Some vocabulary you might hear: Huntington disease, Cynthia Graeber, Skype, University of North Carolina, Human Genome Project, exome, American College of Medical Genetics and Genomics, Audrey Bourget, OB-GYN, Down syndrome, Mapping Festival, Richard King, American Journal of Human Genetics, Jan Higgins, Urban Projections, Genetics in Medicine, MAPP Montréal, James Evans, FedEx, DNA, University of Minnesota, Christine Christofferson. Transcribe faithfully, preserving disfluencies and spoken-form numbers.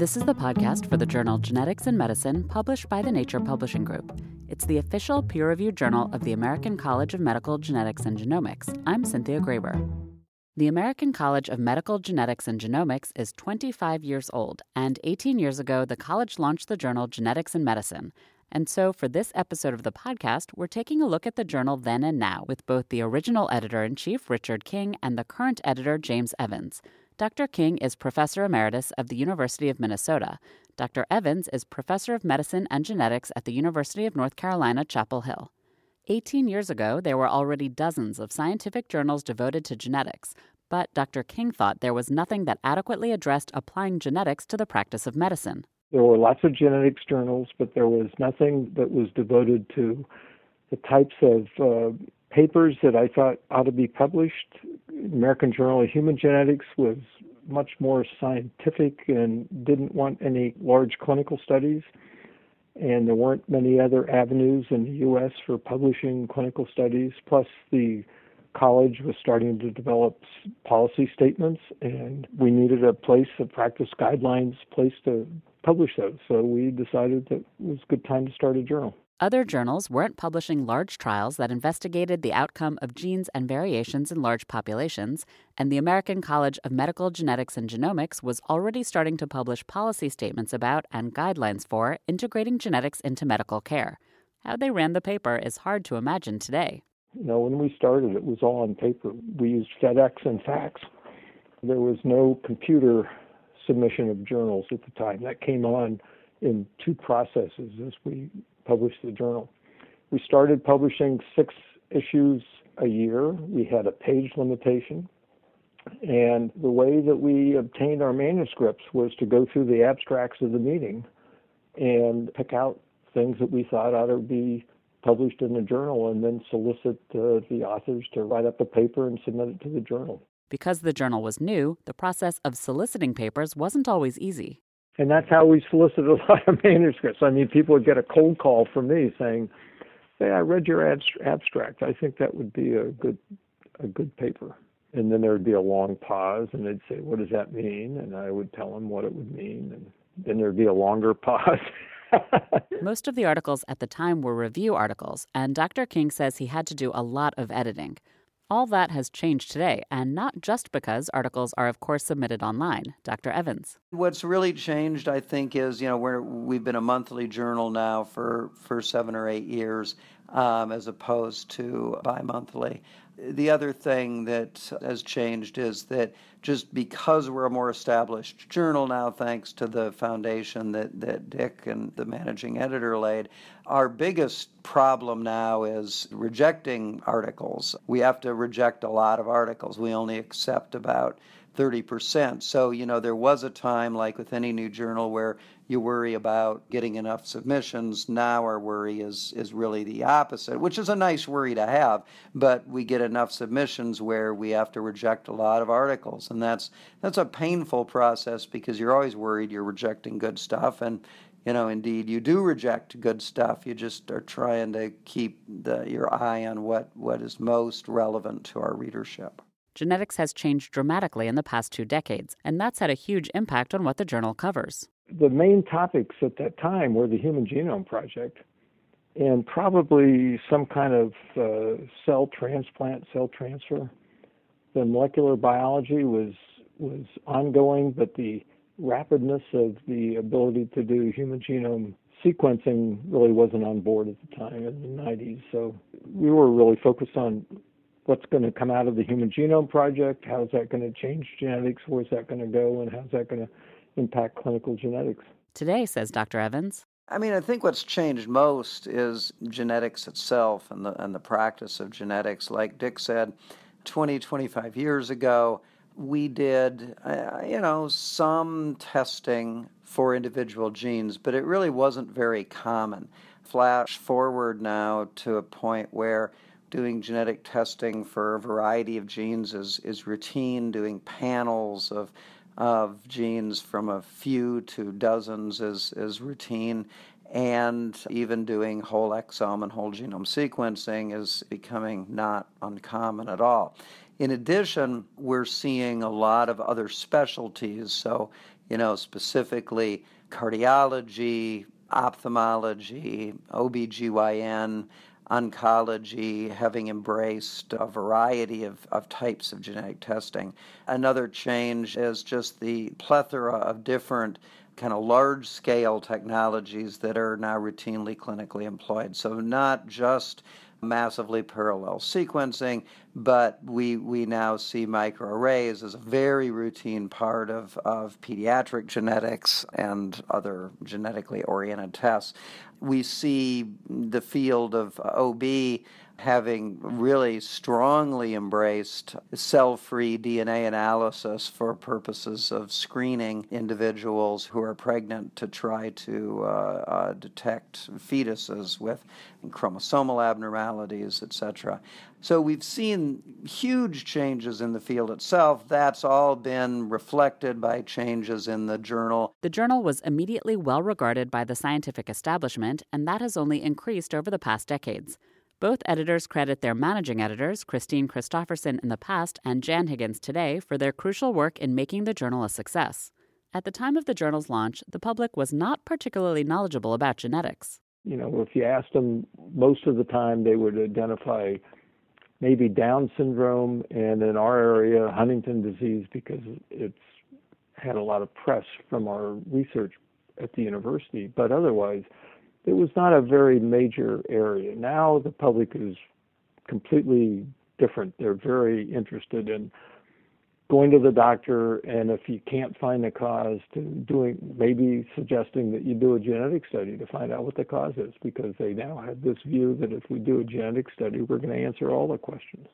This is the podcast for the journal Genetics and Medicine, published by the Nature Publishing Group. It's the official peer-reviewed journal of the American College of Medical Genetics and Genomics. I'm Cynthia Graeber. The American College of Medical Genetics and Genomics is twenty-five years old, and eighteen years ago, the college launched the journal Genetics and Medicine. And so for this episode of the podcast, we're taking a look at the journal then and now with both the original editor-in-chief, Richard King, and the current editor, James Evans. Doctor King is Professor Emeritus of the University of Minnesota. Doctor Evans is Professor of Medicine and Genetics at the University of North Carolina, Chapel Hill. eighteen years ago, there were already dozens of scientific journals devoted to genetics, but Doctor King thought there was nothing that adequately addressed applying genetics to the practice of medicine. There were lots of genetics journals, but there was nothing that was devoted to the types of uh, papers that I thought ought to be published. American Journal of Human Genetics was much more scientific and didn't want any large clinical studies. And there weren't many other avenues in the U S for publishing clinical studies. Plus, the college was starting to develop policy statements, and we needed a place, a practice guidelines place to publish those. So we decided that it was a good time to start a journal. Other journals weren't publishing large trials that investigated the outcome of genes and variations in large populations, and the American College of Medical Genetics and Genomics was already starting to publish policy statements about and guidelines for integrating genetics into medical care. How they ran the paper is hard to imagine today. You know, when we started, it was all on paper. We used FedEx and fax. There was no computer submission of journals at the time. That came on in two processes as we published the journal. We started publishing six issues a year. We had a page limitation. And the way that we obtained our manuscripts was to go through the abstracts of the meeting and pick out things that we thought ought to be published in the journal, and then solicit uh, the authors to write up a paper and submit it to the journal. Because the journal was new, the process of soliciting papers wasn't always easy. And that's how we solicited a lot of manuscripts. I mean, people would get a cold call from me saying, hey, I read your abstract. I think that would be a good a good paper. And then there would be a long pause, and they'd say, what does that mean? And I would tell them what it would mean, and then there would be a longer pause. Most of the articles at the time were review articles, and Doctor King says he had to do a lot of editing. All that has changed today, and not just because articles are, of course, submitted online. Doctor Evans. What's really changed, I think, is, you know, we're, we've been a monthly journal now for, for seven or eight years um, as opposed to bi-monthly. The other thing that has changed is that just because we're a more established journal now, thanks to the foundation that, that Dick and the managing editor laid, our biggest problem now is rejecting articles. We have to reject a lot of articles. We only accept about thirty percent. So, you know, there was a time, like with any new journal, where you worry about getting enough submissions. Now our worry is is really the opposite, which is a nice worry to have, but we get enough submissions where we have to reject a lot of articles. And that's that's a painful process because you're always worried you're rejecting good stuff. And, you know, indeed, you do reject good stuff. You just are trying to keep the, your eye on what, what is most relevant to our readership. Genetics has changed dramatically in the past two decades, and that's had a huge impact on what the journal covers. The main topics at that time were the Human Genome Project and probably some kind of uh, cell transplant, cell transfer. The molecular biology was was ongoing, but the rapidness of the ability to do human genome sequencing really wasn't on board at the time in the nineties. So we were really focused on what's going to come out of the Human Genome Project, how's that going to change genetics, where's that going to go, and how's that going to impact clinical genetics. Today, says Doctor Evans. I mean, I think what's changed most is genetics itself and the, and the practice of genetics. Like Dick said, twenty, twenty-five years ago, we did, uh, you know, some testing for individual genes, but it really wasn't very common. Flash forward now to a point where doing genetic testing for a variety of genes is, is routine. Doing panels of of genes from a few to dozens is, is routine. And even doing whole exome and whole genome sequencing is becoming not uncommon at all. In addition, we're seeing a lot of other specialties. So, you know, specifically cardiology, ophthalmology, O B G Y N, oncology, having embraced a variety of, of types of genetic testing. Another change is just the plethora of different kind of large-scale technologies that are now routinely clinically employed. So not just massively parallel sequencing, but we we now see microarrays as a very routine part of, of pediatric genetics and other genetically oriented tests. We see the field of O B having really strongly embraced cell-free D N A analysis for purposes of screening individuals who are pregnant to try to uh, uh, detect fetuses with chromosomal abnormalities, et cetera. So we've seen huge changes in the field itself. That's all been reflected by changes in the journal. The journal was immediately well regarded by the scientific establishment, and that has only increased over the past decades. Both editors credit their managing editors, Christine Christofferson in the past and Jan Higgins today, for their crucial work in making the journal a success. At the time of the journal's launch, the public was not particularly knowledgeable about genetics. You know, if you asked them, most of the time they would identify maybe Down syndrome and, in our area, Huntington disease, because it's had a lot of press from our research at the university. But otherwise, it was not a very major area. Now the public is completely different. They're very interested in going to the doctor, and if you can't find the cause, to doing maybe suggesting that you do a genetic study to find out what the cause is, because they now have this view that if we do a genetic study, we're going to answer all the questions.